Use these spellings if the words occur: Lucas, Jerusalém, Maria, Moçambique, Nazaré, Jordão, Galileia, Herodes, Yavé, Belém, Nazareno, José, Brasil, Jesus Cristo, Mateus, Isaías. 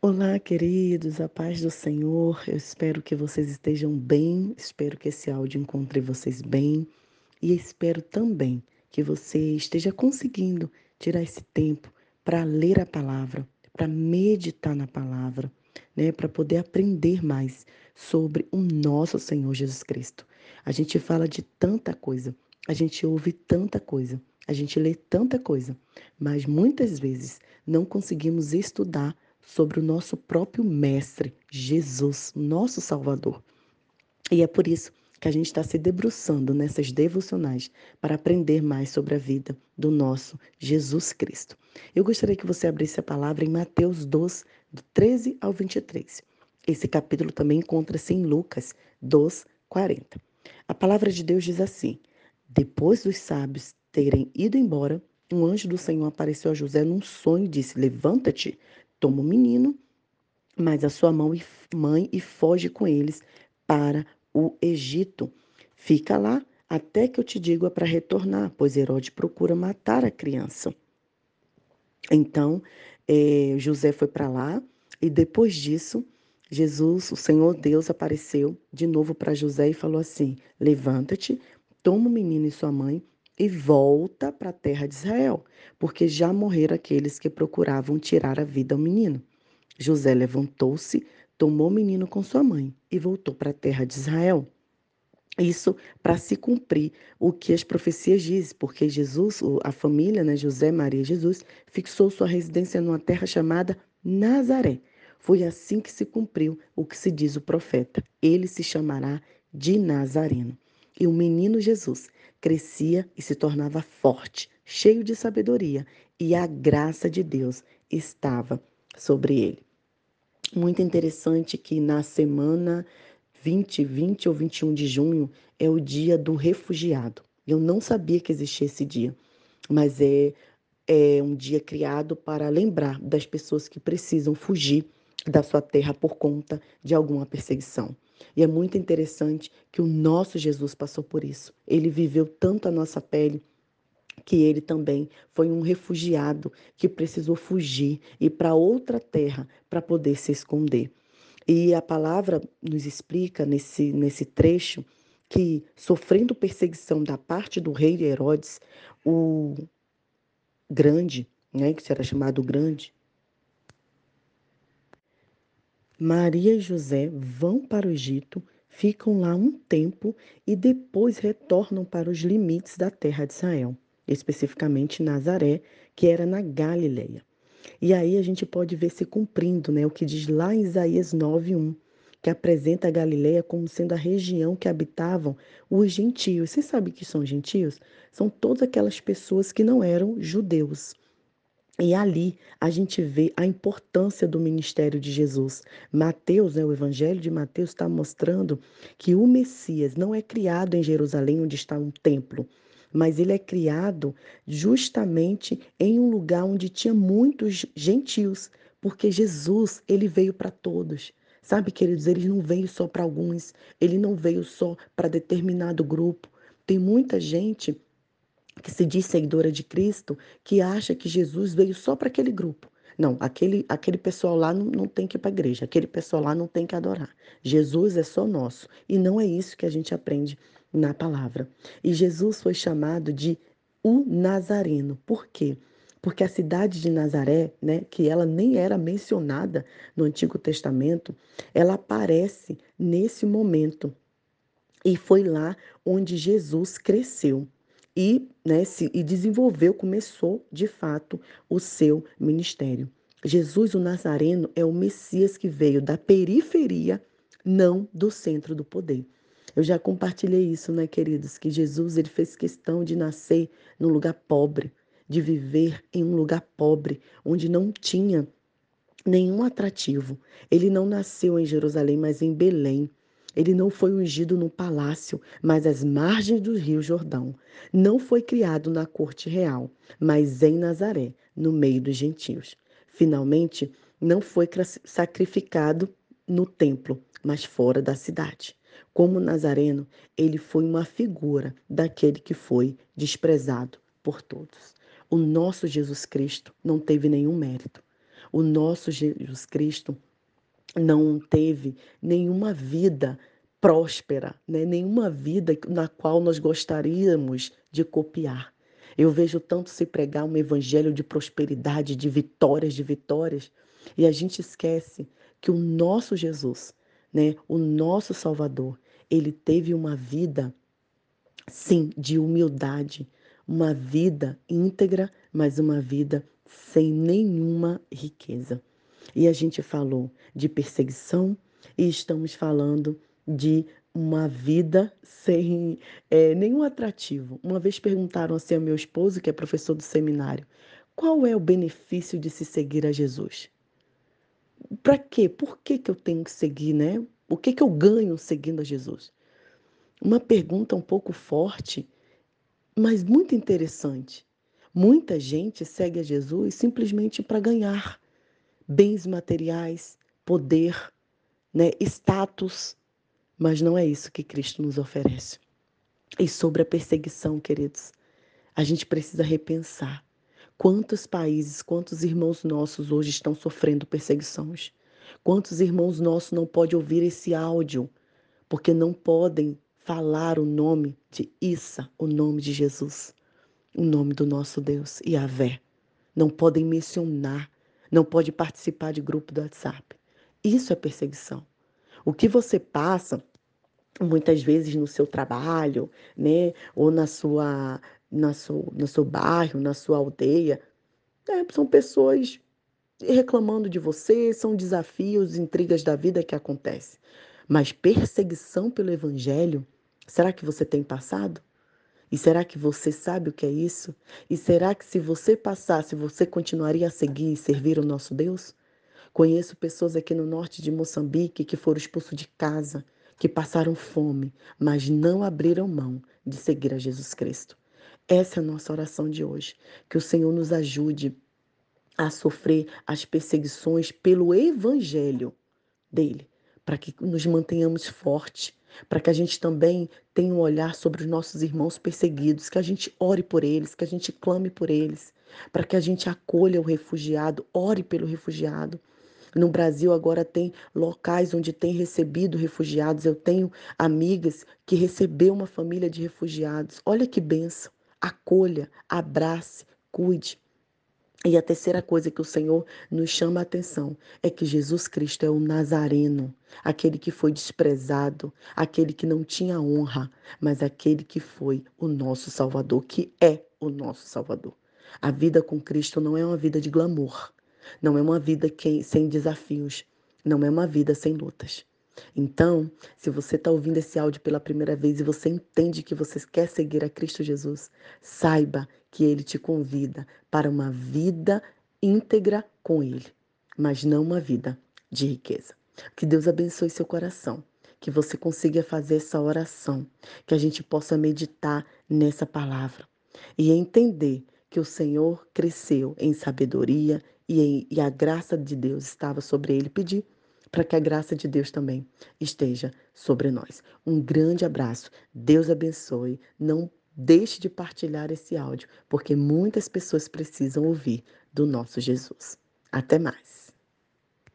Olá, queridos, a paz do Senhor. Eu espero que vocês estejam bem, espero que esse áudio encontre vocês bem e espero também que você esteja conseguindo tirar esse tempo para ler a palavra, para meditar na palavra, né, para poder aprender mais sobre o nosso Senhor Jesus Cristo. A gente fala de tanta coisa, a gente ouve tanta coisa, a gente lê tanta coisa, mas muitas vezes não conseguimos estudar sobre o nosso próprio Mestre, Jesus, nosso Salvador. E é por isso que a gente está se debruçando nessas devocionais para aprender mais sobre a vida do nosso Jesus Cristo. Eu gostaria que você abrisse a palavra em Mateus 2, do 13 ao 23. Esse capítulo também encontra-se em Lucas 2, 40. A palavra de Deus diz assim: depois dos sábios terem ido embora, um anjo do Senhor apareceu a José num sonho e disse: levanta-te, toma o menino, mas a sua mãe e foge com eles para o Egito. Fica lá até que eu te diga para retornar, pois Herodes procura matar a criança. Então, José foi para lá e depois disso, Jesus, o Senhor Deus, apareceu de novo para José e falou assim: levanta-te, toma o menino e sua mãe e volta para a terra de Israel, porque já morreram aqueles que procuravam tirar a vida ao menino. José levantou-se, tomou o menino com sua mãe e voltou para a terra de Israel. Isso para se cumprir o que as profecias dizem, porque Jesus, a família, né, José, Maria e Jesus, fixou sua residência numa terra chamada Nazaré. Foi assim que se cumpriu o que se diz o profeta: ele se chamará de Nazareno. E o menino Jesus crescia e se tornava forte, cheio de sabedoria, e a graça de Deus estava sobre ele. Muito interessante que na semana 20 ou 21 de junho é o dia do refugiado. Eu não sabia que existia esse dia, mas é um dia criado para lembrar das pessoas que precisam fugir da sua terra por conta de alguma perseguição. E é muito interessante que o nosso Jesus passou por isso. Ele viveu tanto a nossa pele que ele também foi um refugiado que precisou fugir e para outra terra para poder se esconder. E a palavra nos explica nesse trecho que, sofrendo perseguição da parte do rei Herodes, o grande, né, que era chamado grande, Maria e José vão para o Egito, ficam lá um tempo e depois retornam para os limites da terra de Israel, especificamente Nazaré, que era na Galileia. E aí a gente pode ver se cumprindo, né, o que diz lá em Isaías 9:1, que apresenta a Galileia como sendo a região que habitavam os gentios. Você sabe o que são gentios? São todas aquelas pessoas que não eram judeus. E ali a gente vê a importância do ministério de Jesus. Mateus, né, o evangelho de Mateus está mostrando que o Messias não é criado em Jerusalém, onde está um templo, mas ele é criado justamente em um lugar onde tinha muitos gentios, porque Jesus, ele veio para todos. Sabe, queridos, ele não veio só para alguns, ele não veio só para determinado grupo. Tem muita gente que se diz seguidora de Cristo, que acha que Jesus veio só para aquele grupo. Não, aquele pessoal lá não tem que ir para a igreja, aquele pessoal lá não tem que adorar. Jesus é só nosso. E não é isso que a gente aprende na palavra. E Jesus foi chamado de o Nazareno. Por quê? Porque a cidade de Nazaré, né, que ela nem era mencionada no Antigo Testamento, ela aparece nesse momento. E foi lá onde Jesus cresceu e desenvolveu, começou de fato o seu ministério. Jesus, o Nazareno, é o Messias que veio da periferia, não do centro do poder. Eu já compartilhei isso, né, queridos? Que Jesus, ele fez questão de nascer num lugar pobre, de viver em um lugar pobre, onde não tinha nenhum atrativo. Ele não nasceu em Jerusalém, mas em Belém. Ele não foi ungido num palácio, mas às margens do rio Jordão. Não foi criado na corte real, mas em Nazaré, no meio dos gentios. Finalmente, não foi sacrificado no templo, mas fora da cidade. Como Nazareno, ele foi uma figura daquele que foi desprezado por todos. O nosso Jesus Cristo não teve nenhum mérito. O nosso Jesus Cristo não teve nenhuma vida próspera, né? Nenhuma vida na qual nós gostaríamos de copiar. Eu vejo tanto se pregar um evangelho de prosperidade, de vitórias, e a gente esquece que o nosso Jesus, né, o nosso Salvador, ele teve uma vida, sim, de humildade, uma vida íntegra, mas uma vida sem nenhuma riqueza. E a gente falou de perseguição e estamos falando de uma vida sem nenhum atrativo. Uma vez perguntaram assim ao meu esposo, que é professor do seminário, qual é o benefício de se seguir a Jesus? Para quê? Por que que eu tenho que seguir, né? O que que eu ganho seguindo a Jesus? Uma pergunta um pouco forte, mas muito interessante. Muita gente segue a Jesus simplesmente para ganhar bens materiais, poder, né, status, mas não é isso que Cristo nos oferece. E sobre a perseguição, queridos, a gente precisa repensar. Quantos países, quantos irmãos nossos hoje estão sofrendo perseguições? Quantos irmãos nossos não podem ouvir esse áudio, porque não podem falar o nome de Isa, o nome de Jesus, o nome do nosso Deus, Yavé. Não podem mencionar, não podem participar de grupo do WhatsApp. Isso é perseguição. O que você passa, muitas vezes no seu trabalho, né, ou no seu bairro, na sua aldeia, né? São pessoas reclamando de você, são desafios, intrigas da vida que acontecem. Mas perseguição pelo evangelho, será que você tem passado? E será que você sabe o que é isso? E será que se você passasse, você continuaria a seguir e servir o nosso Deus? Conheço pessoas aqui no norte de Moçambique que foram expulsos de casa, que passaram fome, mas não abriram mão de seguir a Jesus Cristo. Essa é a nossa oração de hoje, que o Senhor nos ajude a sofrer as perseguições pelo evangelho dele, para que nos mantenhamos fortes, para que a gente também tenha um olhar sobre os nossos irmãos perseguidos, que a gente ore por eles, que a gente clame por eles, para que a gente acolha o refugiado, ore pelo refugiado. No Brasil agora tem locais onde tem recebido refugiados. Eu tenho amigas que recebeu uma família de refugiados. Olha que bênção. Acolha, abrace, cuide. E a terceira coisa que o Senhor nos chama a atenção é que Jesus Cristo é o Nazareno, aquele que foi desprezado, aquele que não tinha honra, mas aquele que foi o nosso Salvador, que é o nosso Salvador. A vida com Cristo não é uma vida de glamour, não é uma vida sem desafios, não é uma vida sem lutas. Então, se você está ouvindo esse áudio pela primeira vez e você entende que você quer seguir a Cristo Jesus, saiba que Ele te convida para uma vida íntegra com Ele, mas não uma vida de riqueza. Que Deus abençoe seu coração, que você consiga fazer essa oração, que a gente possa meditar nessa palavra e entender que o Senhor cresceu em sabedoria e a graça de Deus estava sobre Ele. Pedir para que a graça de Deus também esteja sobre nós. Um grande abraço. Deus abençoe. Não deixe de partilhar esse áudio, porque muitas pessoas precisam ouvir do nosso Jesus. Até mais.